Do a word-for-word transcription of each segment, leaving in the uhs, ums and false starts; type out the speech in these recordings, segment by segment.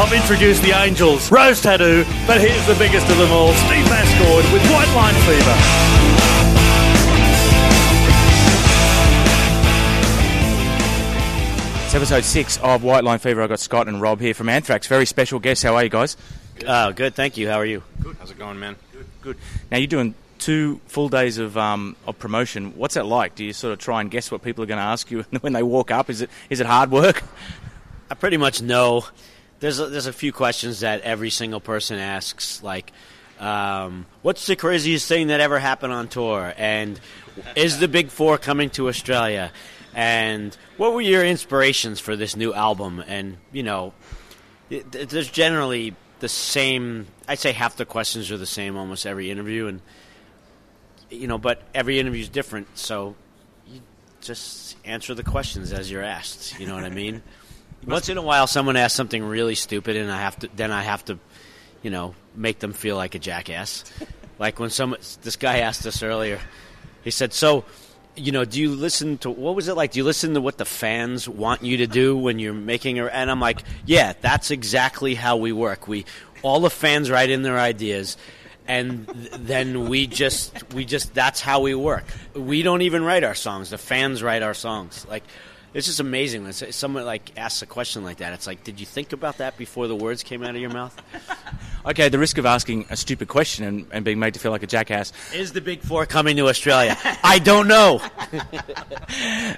I've introduced the Angels, Rose Tattoo, but here's the biggest of them all, Steve Mascord with White Line Fever. It's episode six of White Line Fever. I've got Scott and Rob here from Anthrax. Very special guests. How are you guys? Good. Oh, good. Thank you. How are you? Good. How's it going, man? Good. Good. Now, you're doing two full days of um, of promotion. What's that like? Do you sort of try and guess what people are going to ask you when they walk up? Is it is it hard work? I pretty much know. There's a, there's a few questions that every single person asks, like, um, what's the craziest thing that ever happened on tour? And is the Big Four coming to Australia? And what were your inspirations for this new album? And, you know, there's generally the same, I'd say half the questions are the same almost every interview. And, you know, but every interview is different. So you just answer the questions as you're asked. You know what I mean? Once in a while, someone asks something really stupid and I have to, then I have to, you know, make them feel like a jackass. Like when some, this guy asked us earlier, he said, so, you know, do you listen to, what was it like? Do you listen to what the fans want you to do when you're making a, and I'm like, yeah, that's exactly how we work. We, all the fans write in their ideas and then we just, we just, that's how we work. We don't even write our songs. The fans write our songs. Like, it's just amazing when someone like asks a question like that. It's like, did you think about that before the words came out of your mouth? Okay, the risk of asking a stupid question and, and being made to feel like a jackass. Is the Big Four coming to Australia? I don't know.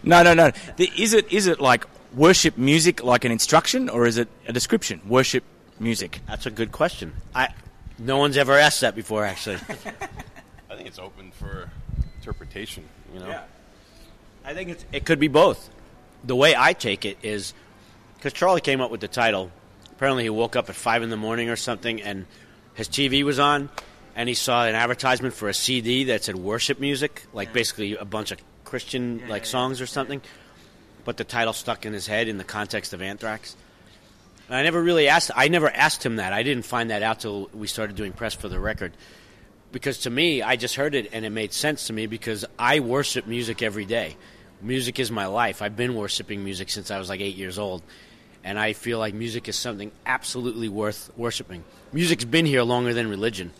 no, no, no. The, is it is it like worship music, like an instruction, or is it a description? Worship music. That's a good question. I no one's ever asked that before, actually. I think it's open for interpretation. You know. Yeah. I think it's, it could be both. The way I take it is, because Charlie came up with the title, apparently he woke up at five in the morning or something, and his T V was on, and he saw an advertisement for a C D that said worship music, like yeah. basically a bunch of Christian yeah, like yeah, songs yeah. or something, but the title stuck in his head in the context of Anthrax. And I never really asked, I never asked him that. I didn't find that out till we started doing press for the record, because to me, I just heard it, and it made sense to me, because I worship music every day. Music is my life. I've been worshiping music since I was like eight years old. And I feel like music is something absolutely worth worshiping. Music's been here longer than religion.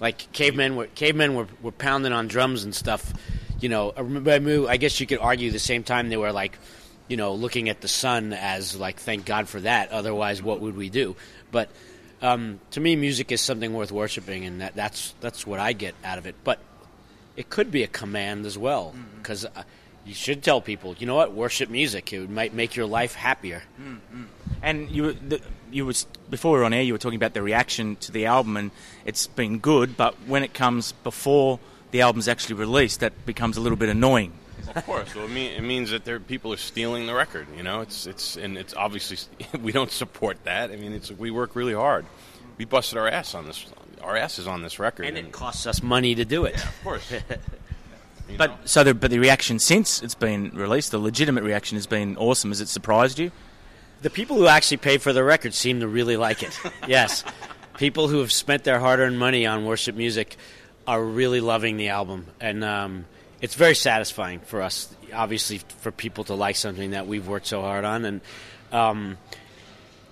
Like cavemen were cavemen were, were pounding on drums and stuff. You know, I, remember, I guess you could argue the same time they were like, you know, looking at the sun as like, thank God for that. Otherwise, what would we do? But um, to me, music is something worth worshiping. And that, that's, that's what I get out of it. But it could be a command as well, because mm-hmm. you should tell people, you know what, worship music. It might make your life happier. Mm-hmm. And you, the, you was before we were on air, you were talking about the reaction to the album, and it's been good. But when it comes before the album's actually released, that becomes a little bit annoying. Of course, well, it, mean, it means that there people are stealing the record. You know, it's it's and it's obviously we don't support that. I mean, it's we work really hard. We busted our ass on this, our asses on this record, and, and it costs us money to do it. Yeah, of course. You but know. so, the, but the reaction since it's been released, the legitimate reaction has been awesome. Has it surprised you? The people who actually pay for the record seem to really like it. Yes, people who have spent their hard-earned money on worship music are really loving the album, and um, it's very satisfying for us, obviously, for people to like something that we've worked so hard on, and um,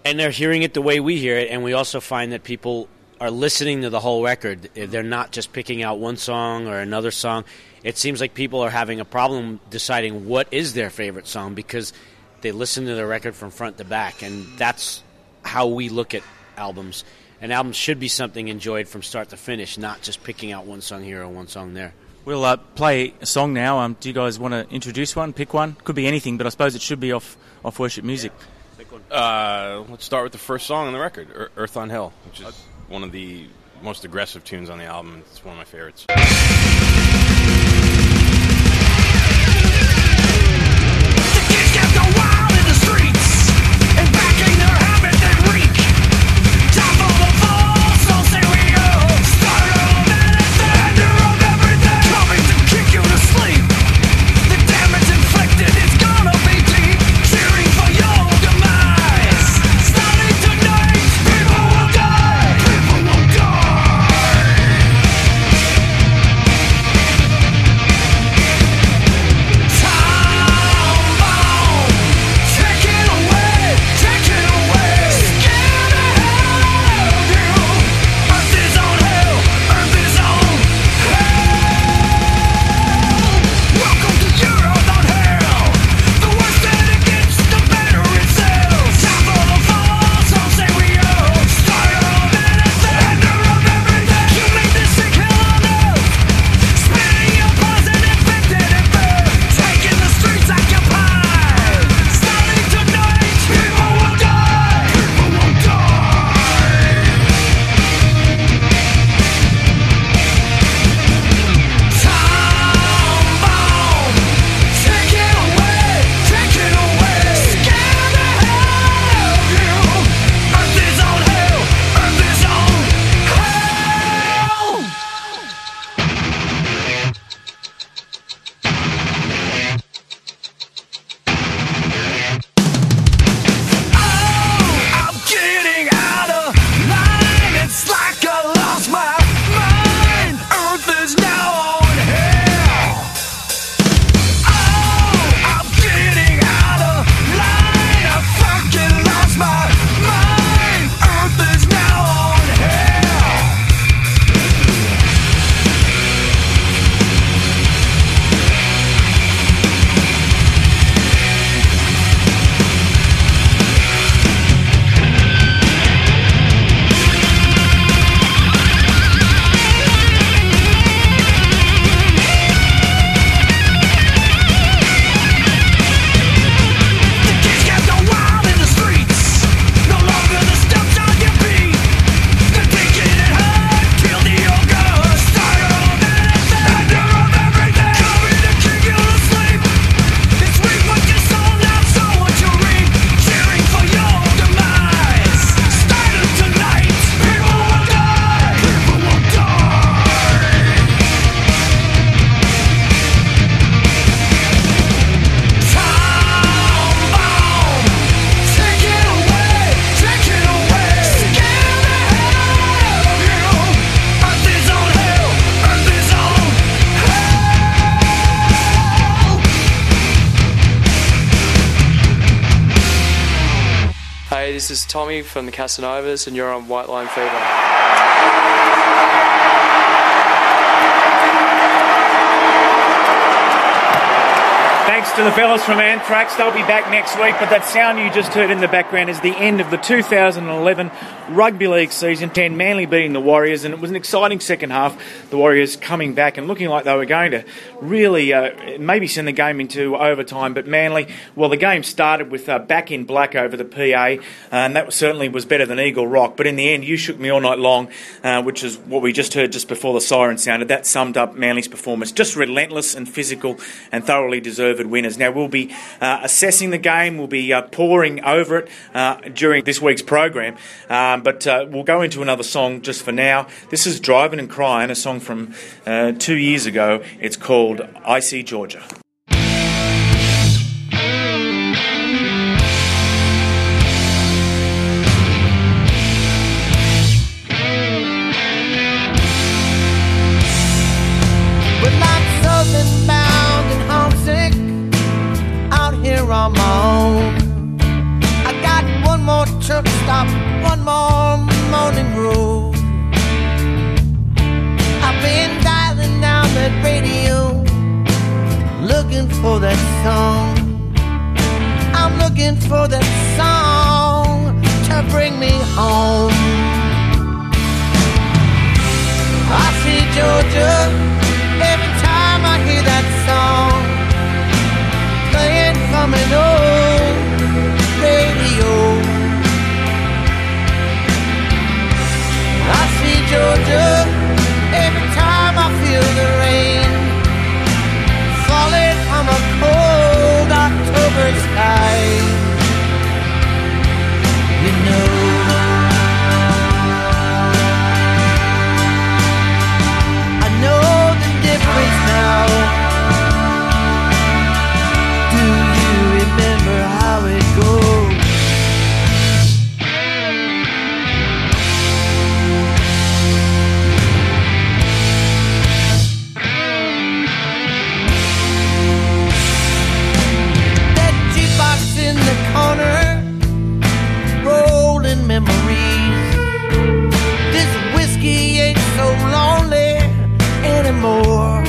and they're hearing it the way we hear it, and we also find that people are listening to the whole record. They're not just picking out one song or another song. It seems like people are having a problem deciding what is their favorite song because they listen to the record from front to back, and that's how we look at albums. An album should be something enjoyed from start to finish, not just picking out one song here or one song there. We'll uh, play a song now. Um, do you guys want to introduce one, pick one? Could be anything, but I suppose it should be off, off worship music. Yeah. Pick one. Uh, let's start with the first song on the record, Earth on Hell, which is one of the most aggressive tunes on the album. It's one of my favorites. Hey, this is Tommy from the Casanovas, and you're on White Line Fever. Thanks to the fellas from Anthrax. They'll be back next week, but that sound you just heard in the background is the end of the two thousand eleven Rugby League season ten, Manly beating the Warriors, and it was an exciting second half. The Warriors coming back and looking like they were going to really uh, maybe send the game into overtime, but Manly, well, the game started with uh, back in black over the P A, and that certainly was better than Eagle Rock, but in the end, You Shook Me All Night Long, uh, which is what we just heard just before the siren sounded. That summed up Manly's performance. Just relentless and physical and thoroughly deserved winners. Now, we'll be uh, assessing the game, we'll be uh, poring over it uh, during this week's program, um, but uh, we'll go into another song just for now. This is Driving and Crying, a song from uh, two years ago. It's called I See Georgia. I'm on. I got one more trip stop, one more morning road. I've been dialing down that radio, looking for that song. I'm looking for that song to bring me home. I see Georgia every time I hear that song playing from an old radio. I see Georgia every time I feel the rain falling from a cold October sky. You know, I know the difference now. Memories. This whiskey ain't so lonely anymore.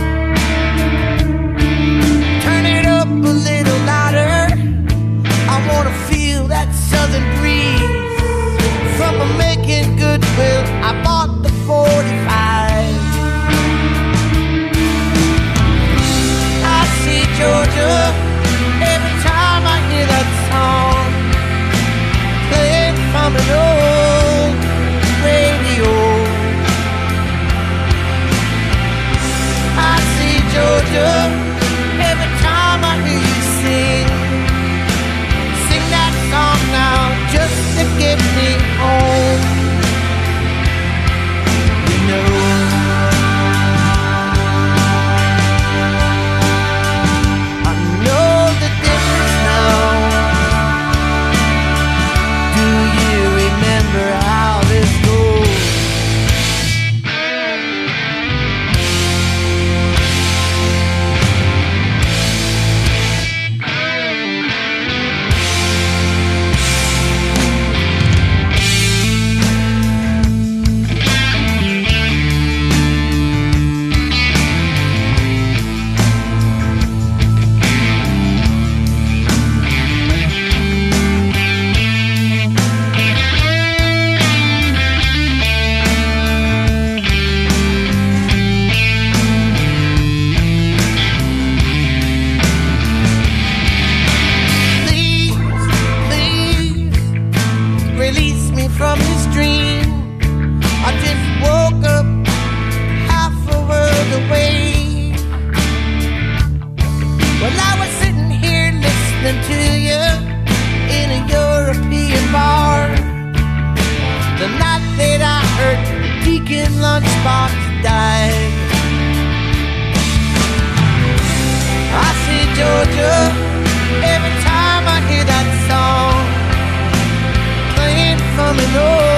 Turn it up a little louder, I wanna feel that southern breeze. From a Making Goodwill I bought the forty-five. I see Georgia every time I hear that song from an old radio. I see Georgia every time I hear you sing. Sing that song now just to get me home. You know, I know the difference now. Georgia, every time I hear that song playing from an old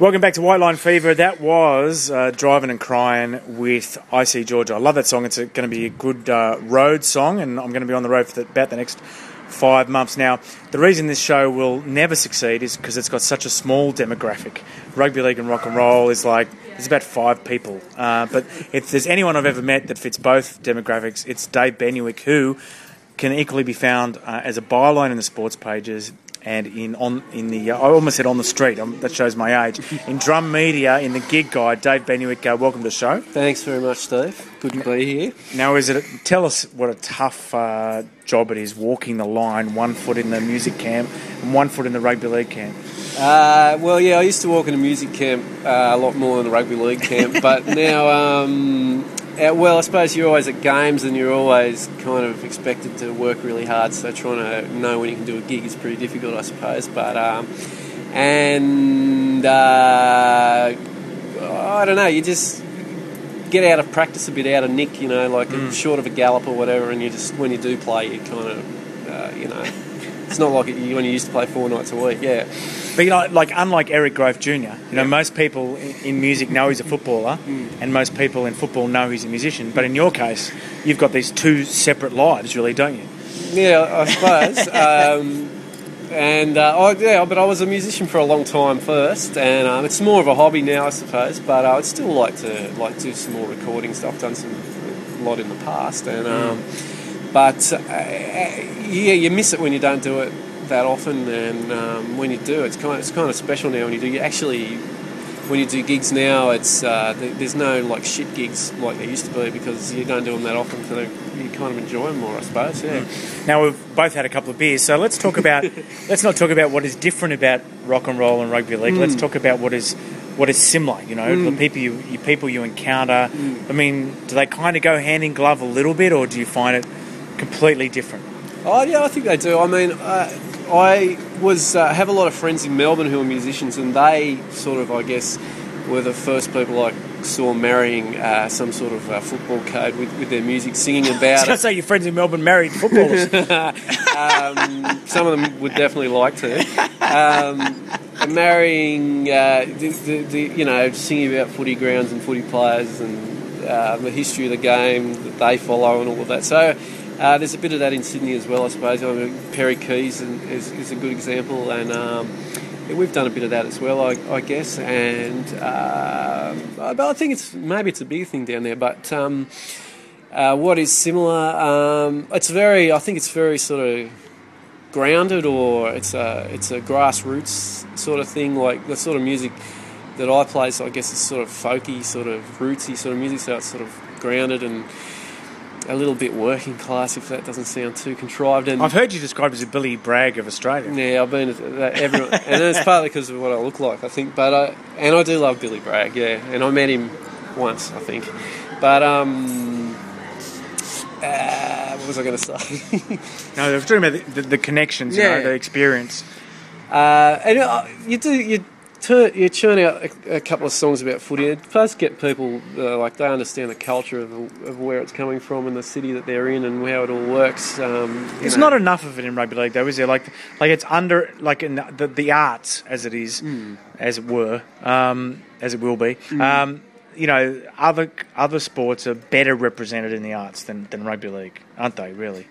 Welcome back to White Line Fever. That was uh, Driving and Crying with I See Georgia. I love that song. It's going to be a good uh, road song, and I'm going to be on the road for the, about the next five months. Now, the reason this show will never succeed is because it's got such a small demographic. Rugby league and rock and roll is like, it's about five people. Uh, but if there's anyone I've ever met that fits both demographics, it's Dave Benuik, who can equally be found uh, as a byline in the sports pages, and in on in the uh, I almost said on the street. Um, that shows my age. In drum media, in the gig guide, Dave Benuik, uh, welcome to the show. Thanks very much, Dave. Good to be here. Now, is it? A, tell us what a tough uh, job it is walking the line, one foot in the music camp and one foot in the rugby league camp. Uh, well, yeah, I used to walk in the music camp uh, a lot more than the rugby league camp, but now, um, uh, well, I suppose you're always at games and you're always kind of expected to work really hard, so trying to know when you can do a gig is pretty difficult, I suppose. But um, and uh, I don't know, you just get out of practice a bit, out of nick, you know, like mm. short of a gallop or whatever, and you just, when you do play, you kind of, uh, you know. It's not like it, when you used to play four nights a week, yeah. But, you know, like, unlike Eric Grothe Junior, you know, yeah. most people in music know he's a footballer, mm. and most people in football know he's a musician. But in your case, you've got these two separate lives, really, don't you? Yeah, I suppose. um, and, uh, I, yeah, but I was a musician for a long time first, and um, it's more of a hobby now, I suppose. But I would still like to like do some more recording stuff. I've done some, a lot in the past, and... Um, mm. But, uh, yeah, you miss it when you don't do it that often, and um, when you do, it's kind of, it's kind of special now when you do. You actually, when you do gigs now, it's uh, there's no, like, shit gigs like there used to be because you don't do them that often, so you kind of enjoy them more, I suppose, yeah. Mm. Now, we've both had a couple of beers, so let's talk about, let's not talk about what is different about rock and roll and rugby league. Mm. Let's talk about what is... what is similar, you know, mm. the people you, you people you encounter. Mm. I mean, do they kind of go hand in glove a little bit, or do you find it completely different? Oh, yeah, I think they do. I mean, uh, I was uh, have a lot of friends in Melbourne who are musicians, and they sort of, I guess, were the first people I saw marrying uh, some sort of uh, football code with, with their music, singing about it. I say your friends in Melbourne married footballers. um, some of them would definitely like to. Um, marrying, uh, the, the, the, you know, singing about footy grounds and footy players and uh, the history of the game that they follow and all of that. So uh, there's a bit of that in Sydney as well, I suppose. I mean, Perry Keys is, is a good example, and um, we've done a bit of that as well, I, I guess. And uh, but I think it's maybe it's a big thing down there, but um, uh, what is similar? Um, it's very, I think it's very sort of grounded, or it's a it's a grassroots sort of thing, like the sort of music that I play. So I guess it's sort of folky, sort of rootsy sort of music. So it's sort of grounded and a little bit working class, if that doesn't sound too contrived. And I've heard you described as a Billy Bragg of Australia. Yeah, I've been that, everyone, and it's partly because of what I look like, I think. But I and I do love Billy Bragg, yeah. And I met him once, I think. But um. Uh, What was I going to say? No, I was talking about the, the, the connections, you yeah. know, the experience. Uh, and uh, you do you turn you churn out a, a couple of songs about footy. It does get people uh, like they understand the culture of, of where it's coming from and the city that they're in and how it all works. Um, it's know. Not enough of it in rugby league, though, is there? Like, like it's under like in the, the arts as it is, mm. as it were, um, as it will be. Mm. Um, You know, other other sports are better represented in the arts than, than rugby league, aren't they, really?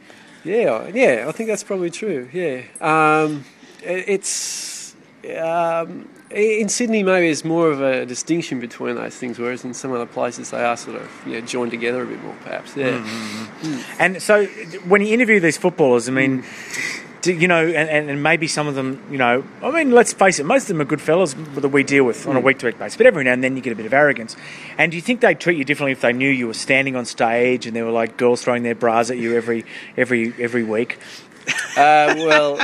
Yeah, yeah, I think that's probably true, yeah. Um, it, it's... Um, in Sydney, maybe there's more of a distinction between those things, whereas in some other places they are sort of, you know, joined together a bit more, perhaps, yeah. Mm-hmm. Mm. And so, when you interview these footballers, I mean... Mm. Do, you know, and, and maybe some of them, you know, I mean, let's face it, most of them are good fellas that we deal with on a week-to-week basis. But every now and then you get a bit of arrogance. And do you think they'd treat you differently if they knew you were standing on stage and there were, like, girls throwing their bras at you every every every week? Uh, well,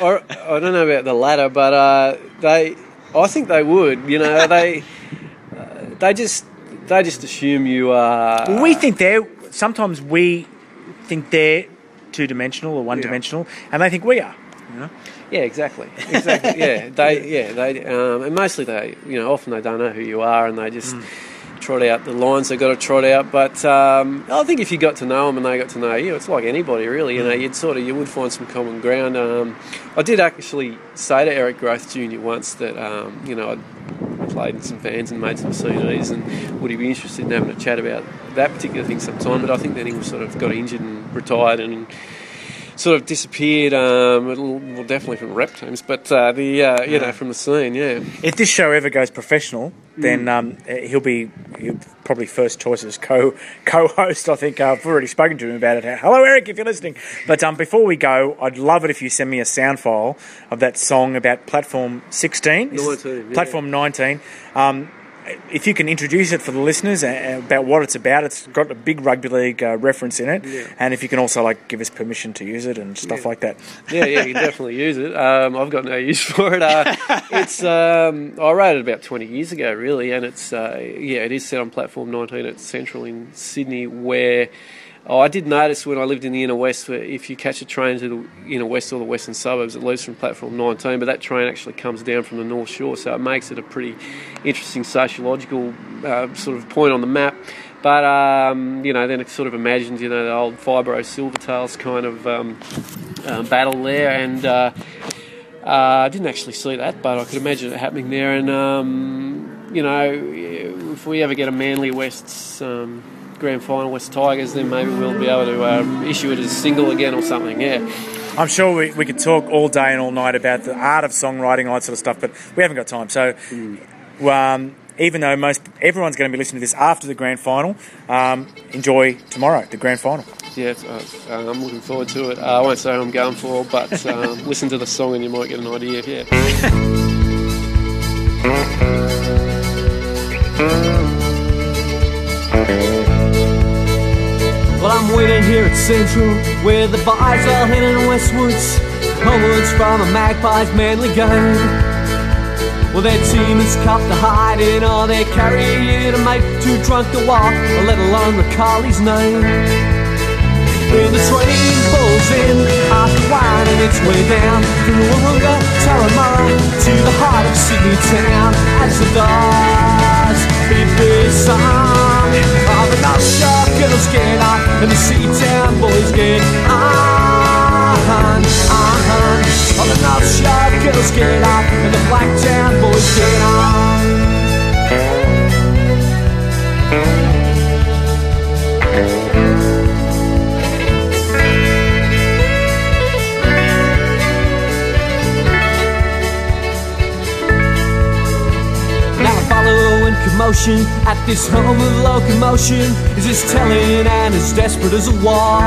or, I don't know about the latter, but uh, they, I think they would. You know, they uh, they just they just assume you are... Well, we think they're... Sometimes we think they're... two-dimensional or one-dimensional, yeah. and they think we are. You know? Yeah, exactly, exactly. Yeah, they, yeah, they, um, and mostly they, you know, often they don't know who you are, and they just mm. trot out the lines they've got to trot out. But um, I think if you got to know them and they got to know you, it's like anybody really. You know, you'd sort of you would find some common ground. Um, I did actually say to Eric Grothe Junior once that um, you know I'd played with some fans and made some C Ds, and would he be interested in having a chat about that particular thing sometime? But I think then he sort of got injured and retired and sort of disappeared, um, well, definitely from rap teams, but uh, the uh, you know, from the scene, yeah. If this show ever goes professional, then um, he'll be he'll probably first choice as co co host. I think uh, I've already spoken to him about it. Hello, Eric, if you're listening. But um, before we go, I'd love it if you send me a sound file of that song about Platform sixteen, nineteen, yeah. Platform nineteen. Um, If you can introduce it for the listeners about what it's about, it's got a big rugby league uh, reference in it, yeah. And if you can also like give us permission to use it and stuff yeah. like that. Yeah, yeah, you can definitely use it. Um, I've got no use for it. Uh, it's um, I wrote it about twenty years ago, really, and it's uh, yeah, it is set on Platform nineteen. It's central in Sydney, where oh, I did notice when I lived in the inner west, where if you catch a train to the inner west or the western suburbs, it leaves from Platform nineteen, but that train actually comes down from the North Shore, so it makes it a pretty interesting sociological uh, sort of point on the map. But, um, you know, then it sort of imagines, you know, the old Fibro Silvertails kind of um, uh, battle there, and uh, uh, I didn't actually see that, but I could imagine it happening there. And, um, you know, if we ever get a Manly West's um, grand final, West Tigers, then maybe we'll be able to uh, issue it as a single again or something, yeah. I'm sure we, we could talk all day and all night about the art of songwriting, all that sort of stuff, but we haven't got time. So mm. um, even though most everyone's going to be listening to this after the grand final, um, enjoy tomorrow, the grand final. Yeah, uh, I'm looking forward to it. Uh, I won't say what I'm going for, but um, listen to the song and you might get an idea, yeah. Well, I'm waiting here at Central, where the boys are heading westwards, homewards from a Magpies Manly game. Well, their team is cuffed to hide in, or they're carrying a mate too drunk to walk, or let alone recall his name. When the train pulls in, after winding its way down through Warringah, Taramara, to the heart of Sydney town, as the dogs beat their song. All the North Shore girls get on, and the Sea-Town boys get on, on. All the North Shore girls get on, and the Blacktown boys get on. Now I follow in commotion at this home of locomotion, is as telling and as desperate as a war.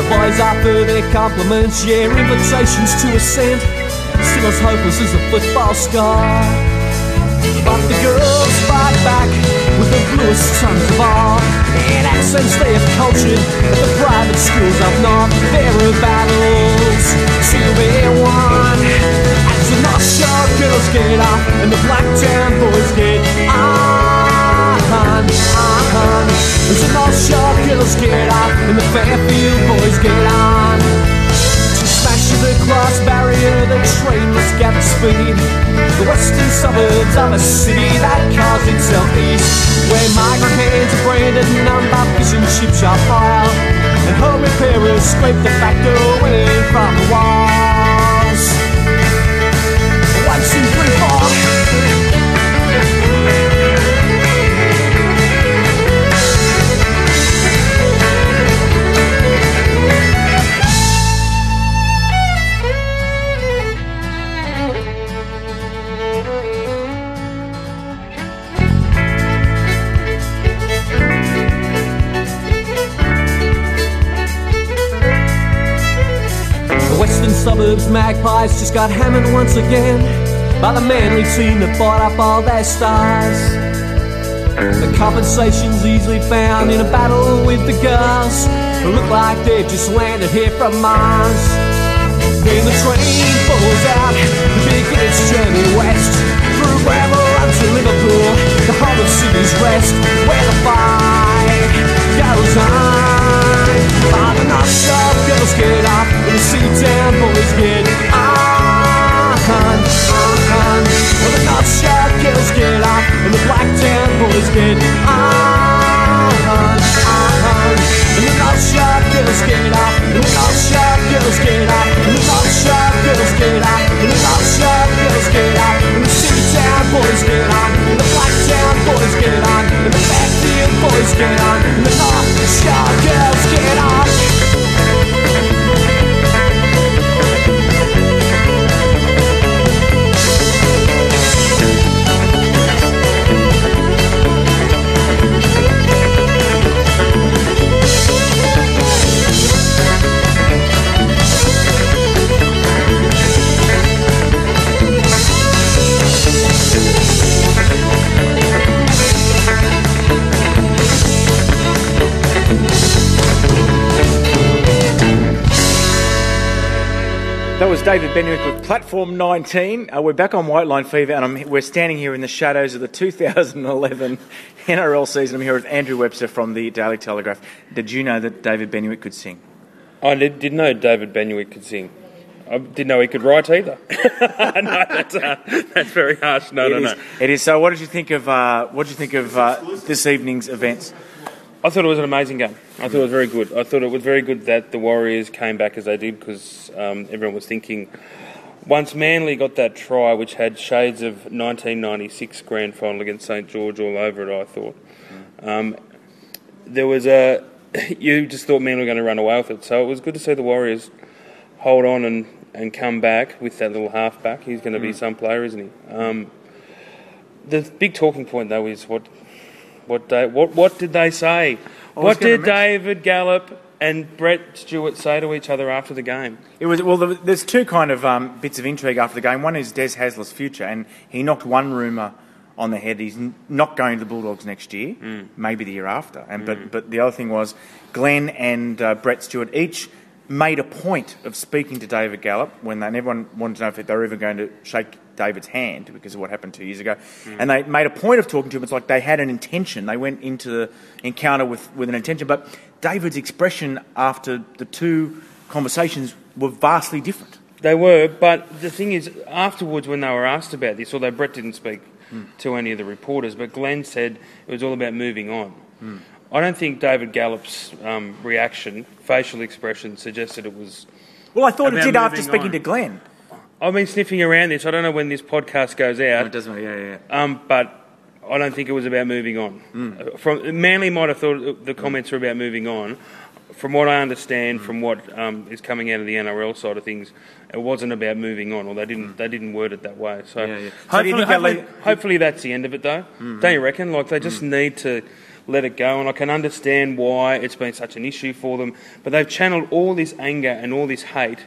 The boys offer their compliments, yeah, invitations to ascend, still as hopeless as a football score. But the girls fight back with the bluest tongues of all, and accents they have cultured at the private schools up north. There are battles to be won. The North Shore girls get off, and the Blacktown boys get on, on. The North Shore girls get off, and the Fairfield boys get on. To smash the glass barrier, the train must gather speed. The western suburbs of a city that calls itself east, where migrant hands are branded number fish and chips are piled, and home repairers scrape the factor winning from the walls. One, two, three, four. The western suburbs Magpies just got hammered once again by the Manly team that bought up all their stars. The compensation's easily found in a battle with the girls, who look like they've just landed here from Mars. When the train pulls out, the begins journey west, through gravel to Liverpool, the home of Sydney's rest, where the fight goes on. By the North Shore girls get up, and the Sea-Town boys get on. Well, the North Shore girls get off, and the Blacktown boys get on, on. And the North Shore girls get off, and the North Shore girls get off, and the North Shore girls get off, and the North Shore girls get off, and the Sea-Town David Benuik with Platform nineteen. Uh, we're back on White Line Fever, and I'm, we're standing here in the shadows of the two thousand eleven N R L season. I'm here with Andrew Webster from the Daily Telegraph. Did you know that David Benuik could sing? I did, didn't know David Benuik could sing. I didn't know he could write either. No, that's, uh, that's very harsh. No, it no, is, no. It is. So, what did you think of uh, what did you think of uh, this evening's events? I thought it was an amazing game. I thought it was very good. I thought it was very good that the Warriors came back as they did, because um, everyone was thinking once Manly got that try, which had shades of nineteen ninety-six grand final against Saint George all over it, I thought. Um, there was a... You just thought Manly were going to run away with it, so it was good to see the Warriors hold on and, and come back with that little halfback. He's going to be mm. some player, isn't he? Um, the big talking point, though, is what... What, day, what what did they say? What did David Gallop and Brett Stewart say to each other after the game? It was well. There's two kind of um, bits of intrigue after the game. One is Des Hasler's future, and he knocked one rumour on the head. He's not going to the Bulldogs next year, mm. maybe the year after. And mm. but but the other thing was Glenn and uh, Brett Stewart each made a point of speaking to David Gallop when they, and everyone wanted to know if they were even going to shake David's hand because of what happened two years ago. Mm. And they made a point of talking to him. It's like they had an intention. They went into the encounter with, with an intention. But David's expression after the two conversations were vastly different. They were, but the thing is, afterwards when they were asked about this, although Brett didn't speak mm. to any of the reporters, but Glenn said it was all about moving on. Mm. I don't think David Gallop's um, reaction, facial expression, suggested it was... Well, I thought it did after speaking on. to Glenn. I've been sniffing around this. I don't know when this podcast goes out. No, it doesn't. Yeah, yeah. yeah. Um, but I don't think it was about moving on. Mm. From Manly might have thought the comments mm. were about moving on. From what I understand, mm. from what um, is coming out of the N R L side of things, it wasn't about moving on, or they didn't mm. they didn't word it that way. So, yeah, yeah. so hopefully, hopefully, hopefully that's the end of it, though. Mm-hmm. Don't you reckon? Like they just mm. need to let it go, and I can understand why it's been such an issue for them. But they've channeled all this anger and all this hate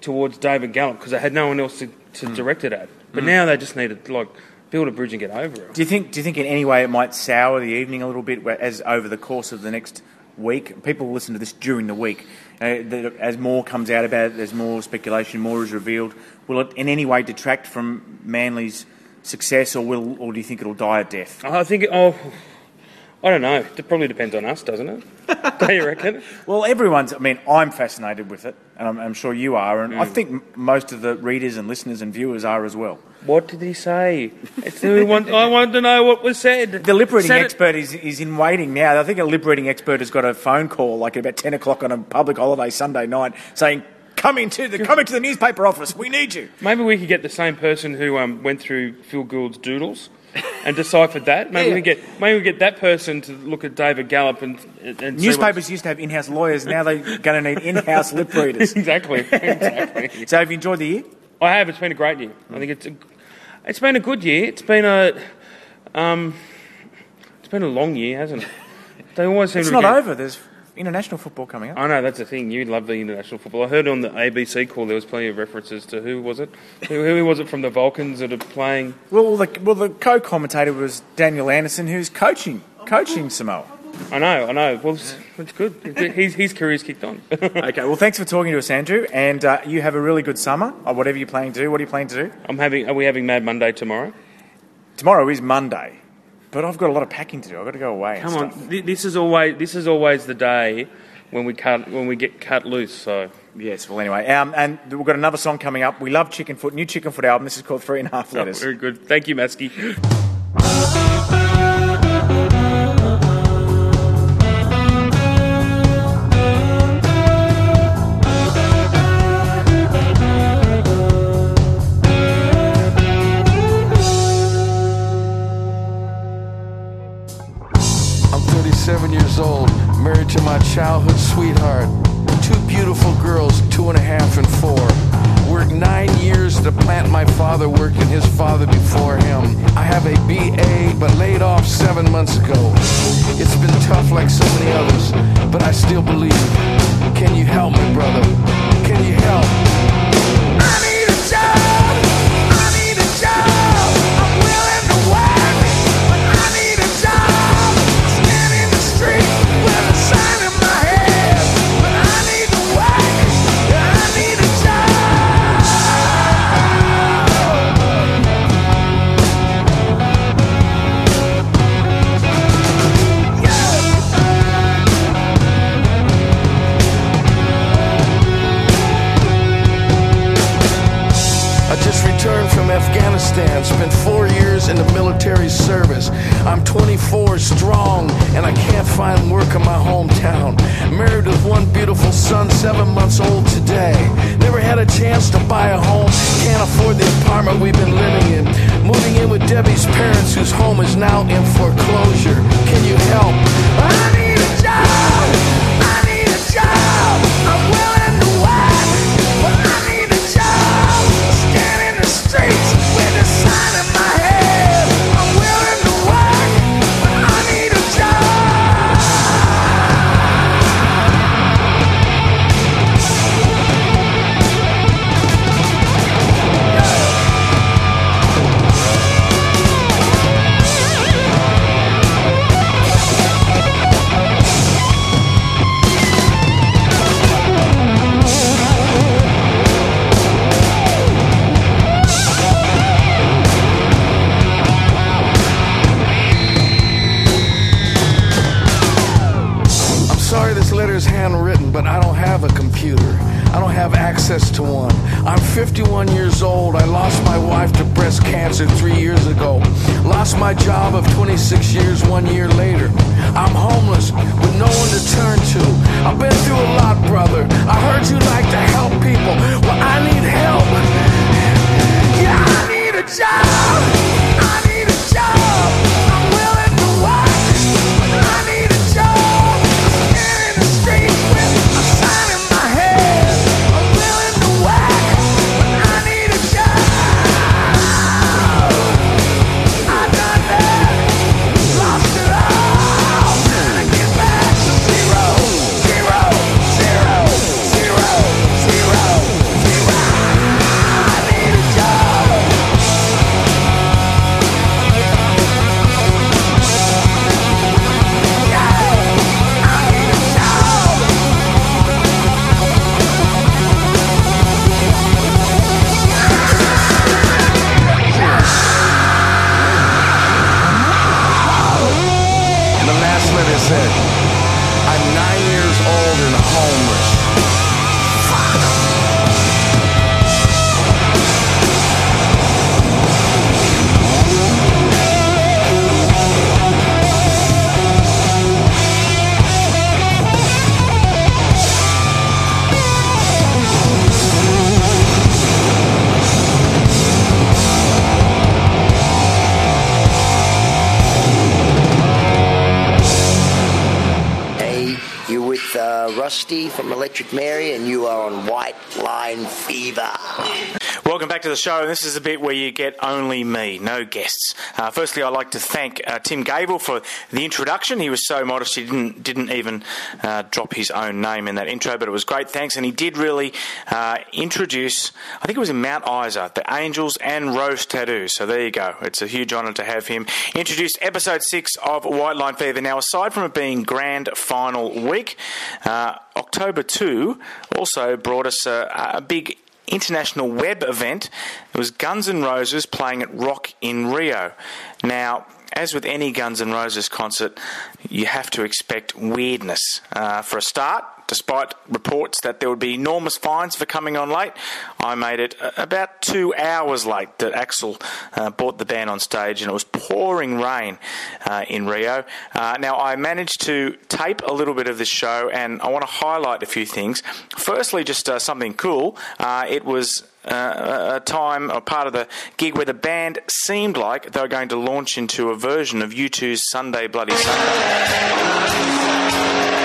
towards David Gallop because they had no one else to, to mm. direct it at. But mm. now they just need to like build a bridge and get over it. Do you think? Do you think in any way it might sour the evening a little bit? As over the course of the next week, people will listen to this during the week. Uh, the, as more comes out about it, there's more speculation, more is revealed. Will it in any way detract from Manly's success, or will, or do you think it'll die a death? I think. It, oh. I don't know. It probably depends on us, doesn't it? Don't you reckon? Well, everyone's... I mean, I'm fascinated with it, and I'm, I'm sure you are, and mm. I think m- most of the readers and listeners and viewers are as well. What did he say? It's, we want, I want to know what was said. The liberating said expert it... is, is in waiting now. I think a liberating expert has got a phone call, like at about ten o'clock on a public holiday Sunday night, saying... Come into the come into the newspaper office. We need you. Maybe we could get the same person who um, went through Phil Gould's doodles and deciphered that. Maybe yeah. we get maybe we get that person to look at David Gallop and, and newspapers see used to have in-house lawyers. Now they're going to need in-house lip readers. Exactly. Exactly. So have you enjoyed the year? I have. It's been a great year. I think it's a, it's been a good year. It's been a um, it's been a long year, hasn't it? They always seem it's to not over. There's international football coming up. I know, that's the thing. You love the international football. I heard on the A B C call there was plenty of references to who was it? Who, who was it from the Vulcans that are playing? Well, the, well, the co-commentator was Daniel Anderson, who's coaching coaching Samoa. I know, I know. Well, it's, it's good. He's, his career's kicked on. Okay, well, thanks for talking to us, Andrew. And uh, you have a really good summer, or whatever you're planning to do. What are you planning to do? I'm having. Are we having Mad Monday tomorrow? Tomorrow is Monday. But I've got a lot of packing to do. I've got to go away. Come and stuff. on, this is always this is always the day when we cut when we get cut loose. So yes, well anyway, um, and we've got another song coming up. We love Chicken Foot, new Chicken Foot album. This is called Three and a Half Letters. Oh, very good. Thank you, Masky. Seven years old. married to my childhood sweetheart, two beautiful girls, two and a half and four. Worked nine years to plant my father worked and his father before him. I have a B A, but laid off seven months ago. It's been tough like so many others, but I still believe. Can you help me, brother? Can you help? I need a job! Afghanistan, spent four years in the military service. I'm twenty-four strong and I can't find work in my hometown. Married with one beautiful son, seven months old today. Never had a chance to buy a home, can't afford the apartment we've been living in. Moving in with Debbie's parents whose home is now in foreclosure. Can you help? I need a job! I need a job! I'm willing to work, but I need a job! Standing in the streets with a sign in my head. I'm willing to work, but I need a job. Handwritten, but I don't have a computer. I don't have access to one. I'm fifty-one years old. I lost my wife to breast cancer three years ago. Lost my job of twenty-six years one year later. I'm homeless with no one to turn to. I've been through a lot, brother. I heard you like to help people. Well, I need help. Yeah, I need a job. I need a job. I'm willing to work, but I need a job. From Electric Mary, and you are on White Line Fever. Welcome back to the show. This is a bit where you get only me, no guests. Uh, firstly, I'd like to thank uh, Tim Gable for the introduction. He was so modest he didn't didn't even uh, drop his own name in that intro, but it was great. Thanks, and he did really uh, introduce. I think it was in Mount Isa, the Angels and Rose Tattoo. So there you go. It's a huge honour to have him introduce episode six of White Line Fever. Now, aside from it being grand final week, uh, October second also brought us a, a big international web event. It was Guns N' Roses playing at Rock in Rio. Now, as with any Guns N' Roses concert, you have to expect weirdness. Uh, for a start, despite reports that there would be enormous fines for coming on late, I made it about two hours late that Axel uh, brought the band on stage, and it was pouring rain uh, in Rio. Uh, now, I managed to tape a little bit of this show, and I want to highlight a few things. Firstly, just uh, something cool. Uh, it was... Uh, a time or part of the gig where the band seemed like they were going to launch into a version of U two's Sunday Bloody Sunday.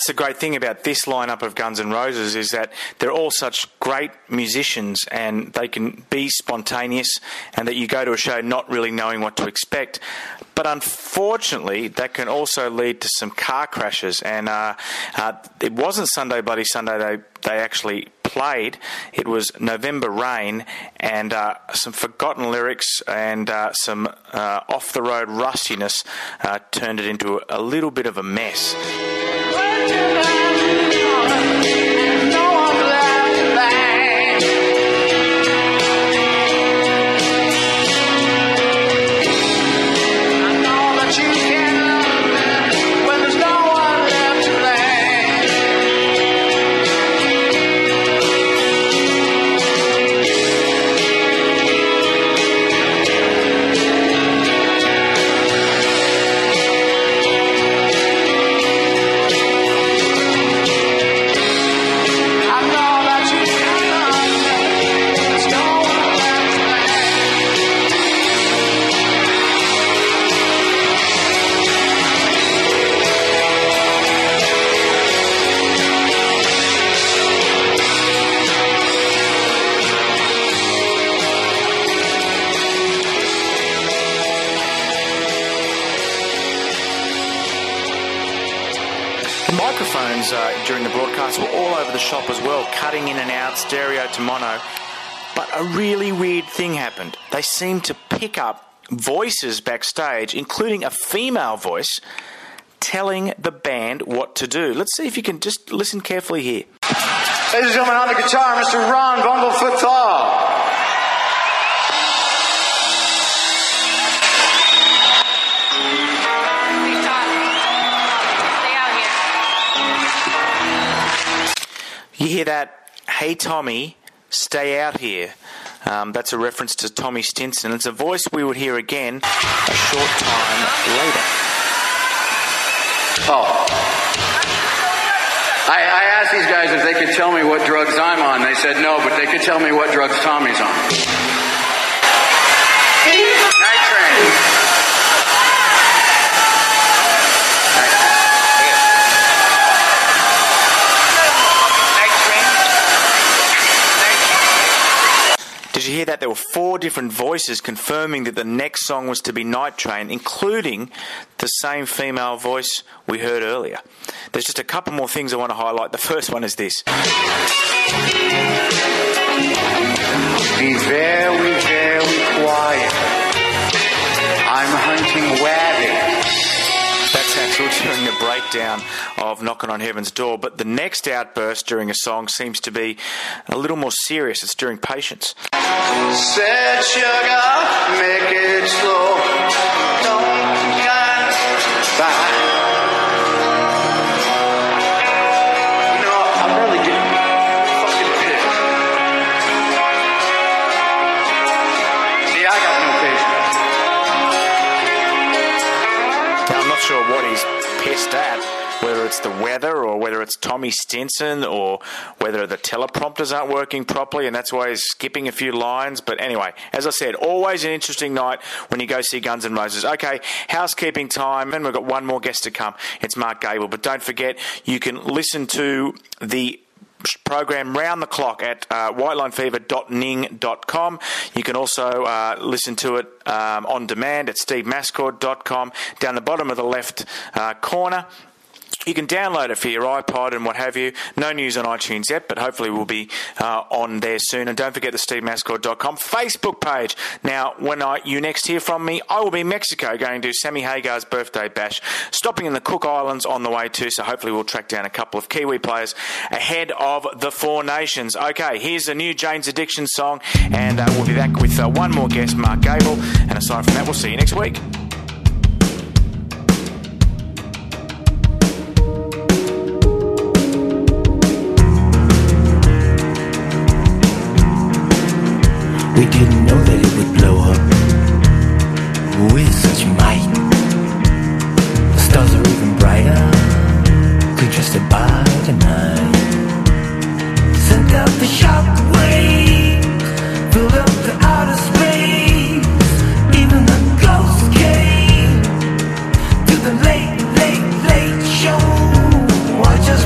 that's the great thing about this lineup of Guns N' Roses, is that they're all such great musicians and they can be spontaneous, and that you go to a show not really knowing what to expect. But unfortunately, that can also lead to some car crashes. And uh, uh, it wasn't Sunday Bloody Sunday they, they actually played. It was November Rain, and uh, some forgotten lyrics and uh, some uh, off-the-road rustiness uh, turned it into a little bit of a mess. Uh, during the broadcast were all over the shop as well, cutting in and out, stereo to mono. But a really weird thing happened. They seemed to pick up voices backstage, including a female voice, telling the band what to do. Let's see if you can just listen carefully here. Ladies and gentlemen, on the guitar, Mister Ron Bumblefoot-Thaw. You hear that, "Hey Tommy, stay out here." Um, that's a reference to Tommy Stinson. It's a voice we would hear again a short time later. Oh. I, I asked these guys if they could tell me what drugs I'm on. They said no, but they could tell me what drugs Tommy's on. Night Train. Did you hear that? There were four different voices confirming that the next song was to be Night Train, including the same female voice we heard earlier. There's just a couple more things I want to highlight. The first one is this. Be very, very quiet. I'm hunting wabbits. That's actually during the breakdown of Knocking on Heaven's Door. But the next outburst during a song seems to be a little more serious. It's during Patience. Said sugar, make it slow. Don't get back. You know, I'm really getting fucking pissed. See, I got no patience. Now, I'm not sure what he's pissed at. Whether it's the weather or whether it's Tommy Stinson or whether the teleprompters aren't working properly and that's why he's skipping a few lines. But anyway, as I said, always an interesting night when you go see Guns N' Roses. Okay, housekeeping time, and we've got one more guest to come. It's Mark Gable. But don't forget, you can listen to the program round the clock at uh, white line fever dot ning dot com. You can also uh, listen to it um, on demand at steve mascord dot com. Down the bottom of the left uh, corner, you can download it for your iPod and what have you. No news on iTunes yet, but hopefully we'll be uh, on there soon. And don't forget the steve mascord dot com Facebook page. Now, when I, you next hear from me, I will be in Mexico going to Sammy Hagar's birthday bash, stopping in the Cook Islands on the way too, so hopefully we'll track down a couple of Kiwi players ahead of the Four Nations. Okay, here's a new Jane's Addiction song, and uh, we'll be back with uh, one more guest, Mark Gable. And aside from that, we'll see you next week. We didn't know that it would blow up with such might. The stars are even brighter, could just abide tonight. Send out the shockwaves, fill up the outer space. Even the ghosts came to the late, late, late show. I just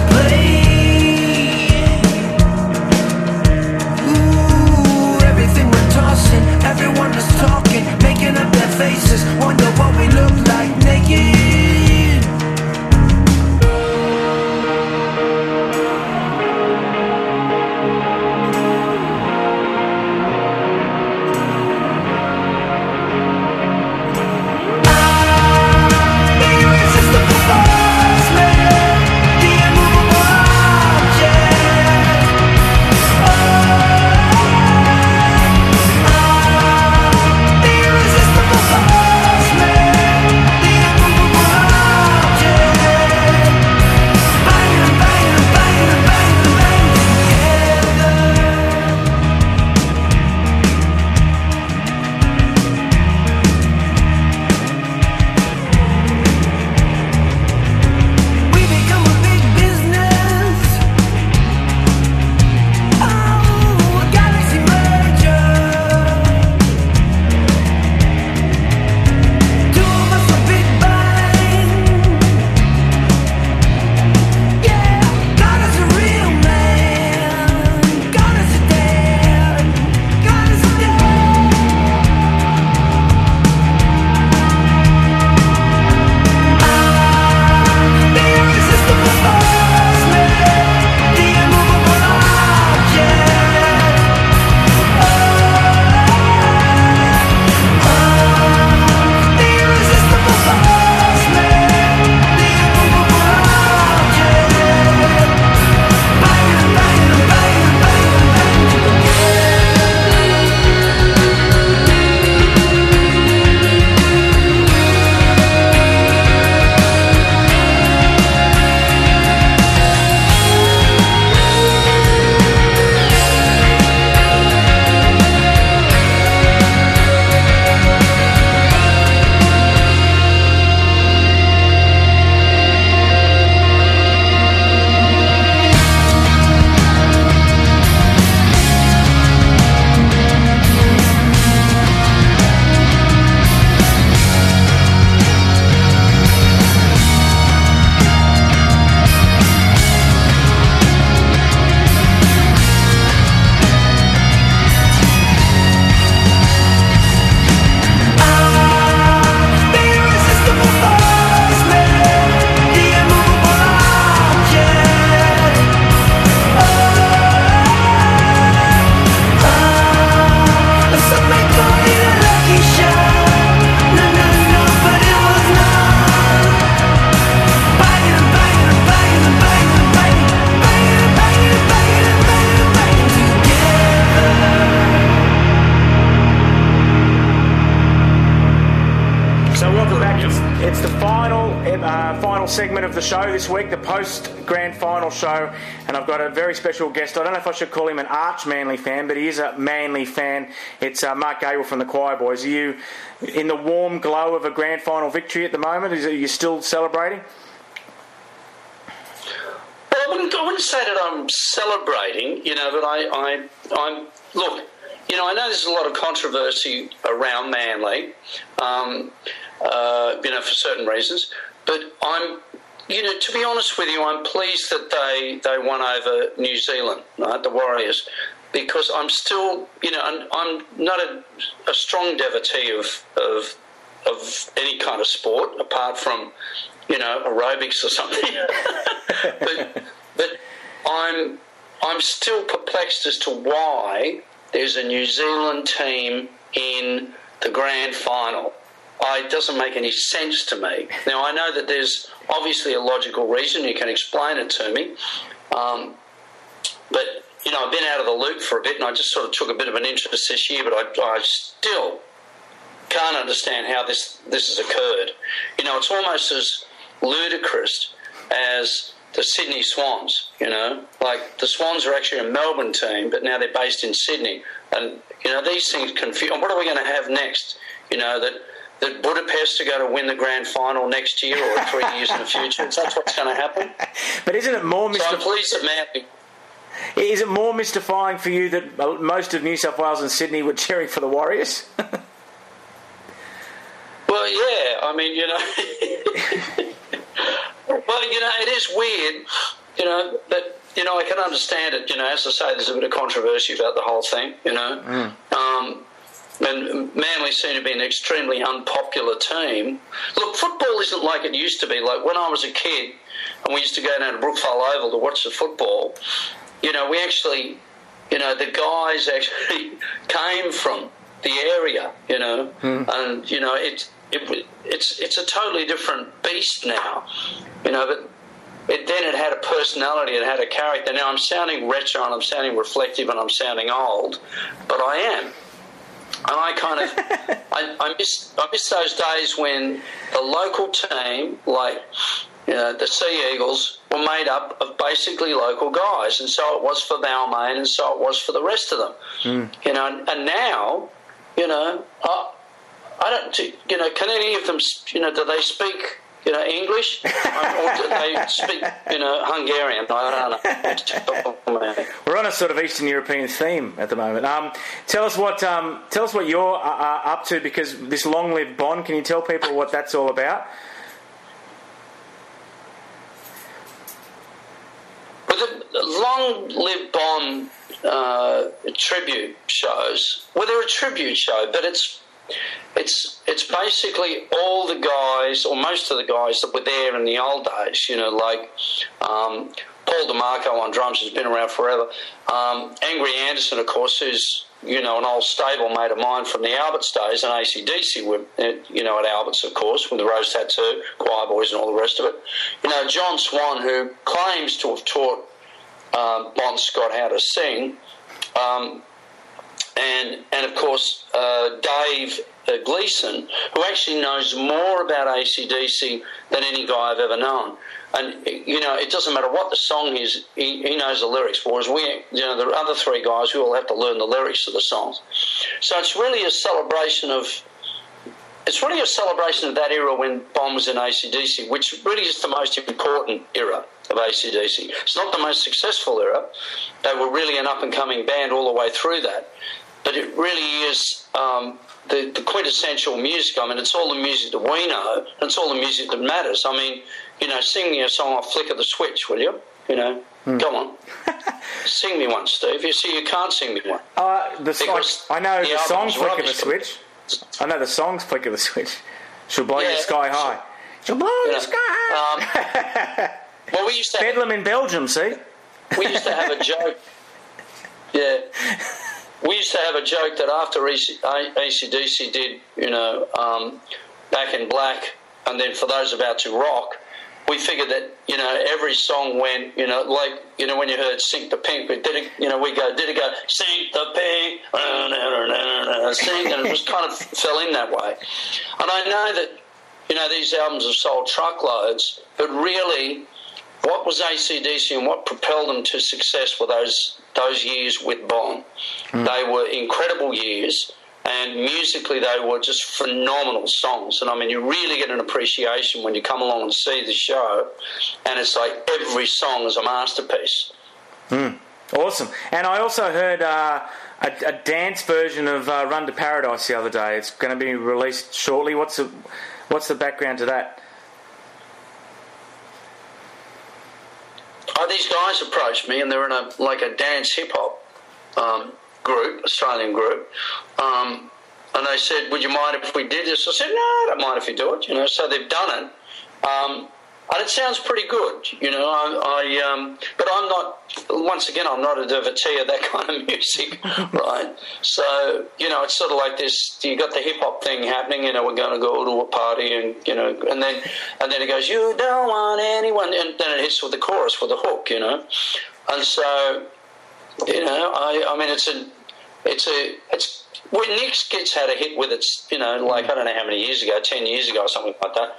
of the show this week, the post-grand final show, and I've got a very special guest. I don't know if I should call him an arch-Manly fan, but he is a Manly fan. It's uh, Mark Gable from the Choir Boys. Are you in the warm glow of a grand final victory at the moment? Is, are you still celebrating? Well, I wouldn't, I wouldn't say that I'm celebrating, you know, but I, I, I'm... Look, you know, I know there's a lot of controversy around Manly, um, uh, you know, for certain reasons, but I'm, you know, to be honest with you, I'm pleased that they, they won over New Zealand, right, the Warriors, because I'm still, you know, I'm, I'm not a, a strong devotee of, of of any kind of sport apart from, you know, aerobics or something. but but I'm I'm still perplexed as to why there's a New Zealand team in the grand final. I, it doesn't make any sense to me. Now, I know that there's obviously a logical reason. You can explain it to me. Um, but, you know, I've been out of the loop for a bit and I just sort of took a bit of an interest this year, but I, I still can't understand how this, this has occurred. You know, it's almost as ludicrous as the Sydney Swans, you know. Like, the Swans are actually a Melbourne team, but now they're based in Sydney. And, you know, these things confuse. What are we going to have next? You know, that... that Budapest are going to win the grand final next year or three years in the future. That's what's going to happen. But isn't it more mystifying? So I'm pleased that Manly... Is it more mystifying for you that most of New South Wales and Sydney were cheering for the Warriors? Well, yeah. I mean, you know... well, you know, it is weird, you know, but, you know, I can understand it. You know, as I say, there's a bit of controversy about the whole thing, you know. Mm. Um... And Manly seem to be an extremely unpopular team. Look, football isn't like it used to be. Like when I was a kid and we used to go down to Brookvale Oval to watch the football, you know, we actually, you know, the guys actually came from the area, you know, mm. and, you know, it, it, it's it's a totally different beast now, you know, but it, then it had a personality, it had a character. Now I'm sounding retro and I'm sounding reflective and I'm sounding old, but I am. And I kind of, I, I miss, I miss those days when the local team, like, you know, the Sea Eagles, were made up of basically local guys, and so it was for Balmain, and so it was for the rest of them, mm. you know. And, and now, you know, I, I don't, you know, can any of them, you know, do they speak, you know, English, or do they speak, you know, Hungarian? I don't know. We're on a sort of Eastern European theme at the moment. Um, tell us what um, tell us what you're uh, up to, because this Long Live Bond. Can you tell people what that's all about? Well, the Long Live Bond uh, tribute shows. Well, they're a tribute show, but it's. It's it's basically all the guys, or most of the guys that were there in the old days, you know, like um, Paul DeMarco on drums, who's been around forever. Um, Angry Anderson, of course, who's, you know, an old stable mate of mine from the Albert's days, and A C D C were, you know, at Albert's, of course, with the Rose Tattoo, Choir Boys and all the rest of it. You know, John Swan, who claims to have taught um, Bon Scott how to sing, um And, and of course, uh, Dave uh, Gleason, who actually knows more about A C D C than any guy I've ever known. And, you know, it doesn't matter what the song is, he, he knows the lyrics. Whereas we, you know, the other three guys, we all have to learn the lyrics of the songs. So it's really a celebration of, it's really a celebration of that era when Bond was in A C D C, which really is the most important era of A C D C. It's not the most successful era. They were really an up-and-coming band all the way through that. But it really is um, the, the quintessential music. I mean, it's all the music that we know, and it's all the music that matters. I mean, you know, sing me a song, I'll flick of the switch, will you? You know, mm. go on. Sing me one, Steve. You see, you can't sing me one. Uh, the song, I know the, the song Flick of the Switch. I know the song's Flick of the Switch. She'll blow yeah, you sky high. She'll blow you know, sky high. Um, well, we used to Bedlam have, in Belgium, see? We used to have a joke. Yeah. We used to have a joke that after A C D C did, you know, um, Back in Black, and then For Those About to Rock, we figured that, you know, every song went, you know, like, you know, when you heard Sink the Pink, we did it, you know, we go, did it go, Sink the Pink, sing, and it just kind of fell in that way. And I know that You know, these albums have sold truckloads, but really, what was A C D C and what propelled them to success were those those years with Bond. Mm. They were incredible years, and musically they were just phenomenal songs. And, I mean, you really get an appreciation when you come along and see the show, and it's like every song is a masterpiece. Mm. Awesome. And I also heard uh, a, a dance version of uh, Run to Paradise the other day. It's going to be released shortly. What's the, what's the background to that? Oh, these guys approached me, and they're in a like a dance hip hop um, group, Australian group, um, and they said, "Would you mind if we did this?" I said, "No, I don't mind if you do it." You know, so they've done it, um, and it sounds pretty good. You know, I, I um, but I'm not. Once again, I'm not a devotee of that kind of music, right? So you know, it's sort of like this. You got the hip hop thing happening. You know, we're going to go to a party, and you know, and then and then it goes, "You don't want anyone," and then it hits with the chorus with the hook. You know, and so you know, I, I mean, it's a, it's a, it's. When Nick's gets had a hit with its, you know, like I don't know how many years ago, ten years ago or something like that.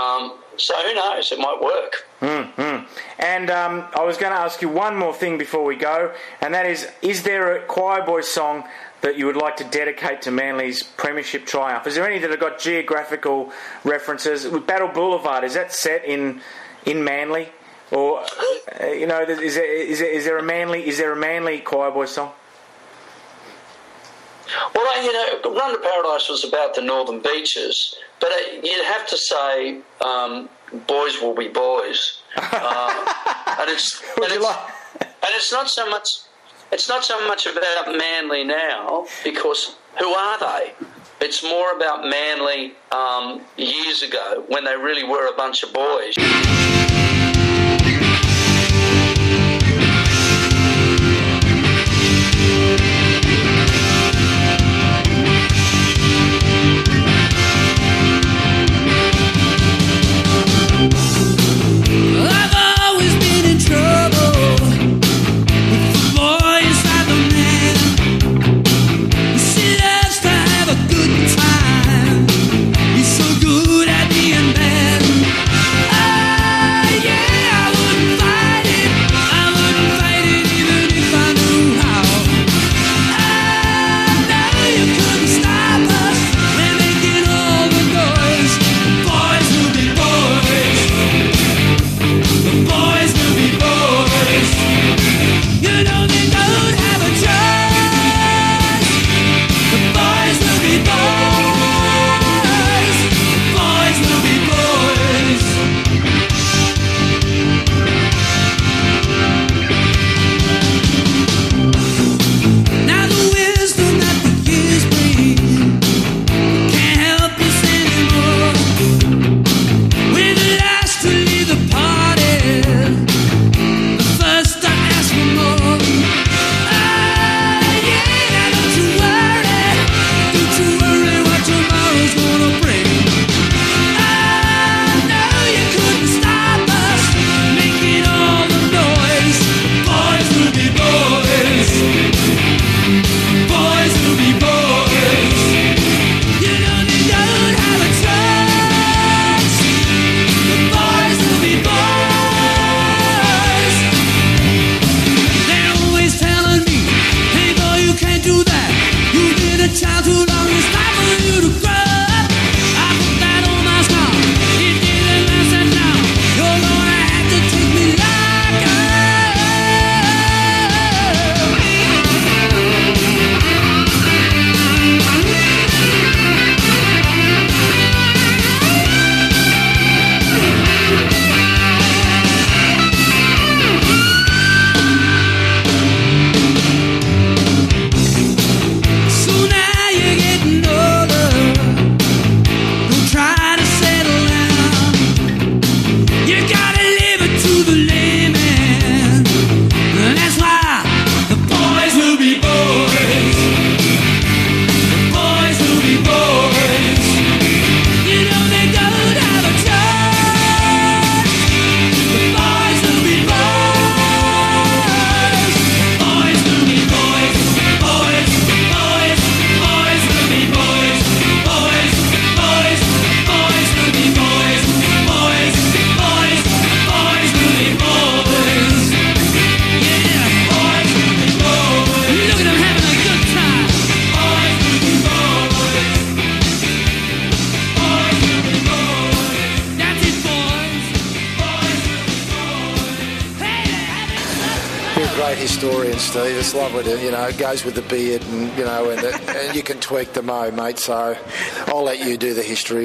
Um, so who knows? It might work. Mm-hmm. And um, I was going to ask you one more thing before we go, and that is: is there a choir boy song that you would like to dedicate to Manly's premiership triumph? Is there any that have got geographical references? With Battle Boulevard, is that set in in Manly, or uh, you know, is there, is there, is there a Manly is there a Manly choir boy song? Well, you know, Run to Paradise was about the northern beaches, but you'd have to say um, Boys Will Be Boys, uh, and it's and it's, like? and it's not so much it's not so much about Manly now, because who are they? It's more about Manly um, years ago when they really were a bunch of boys. Good at being bad. great historian, Steve. It's lovely to, you know, it goes with the beard and, you know, and, the, and you can tweak the mo, mate. So I'll let you do the history.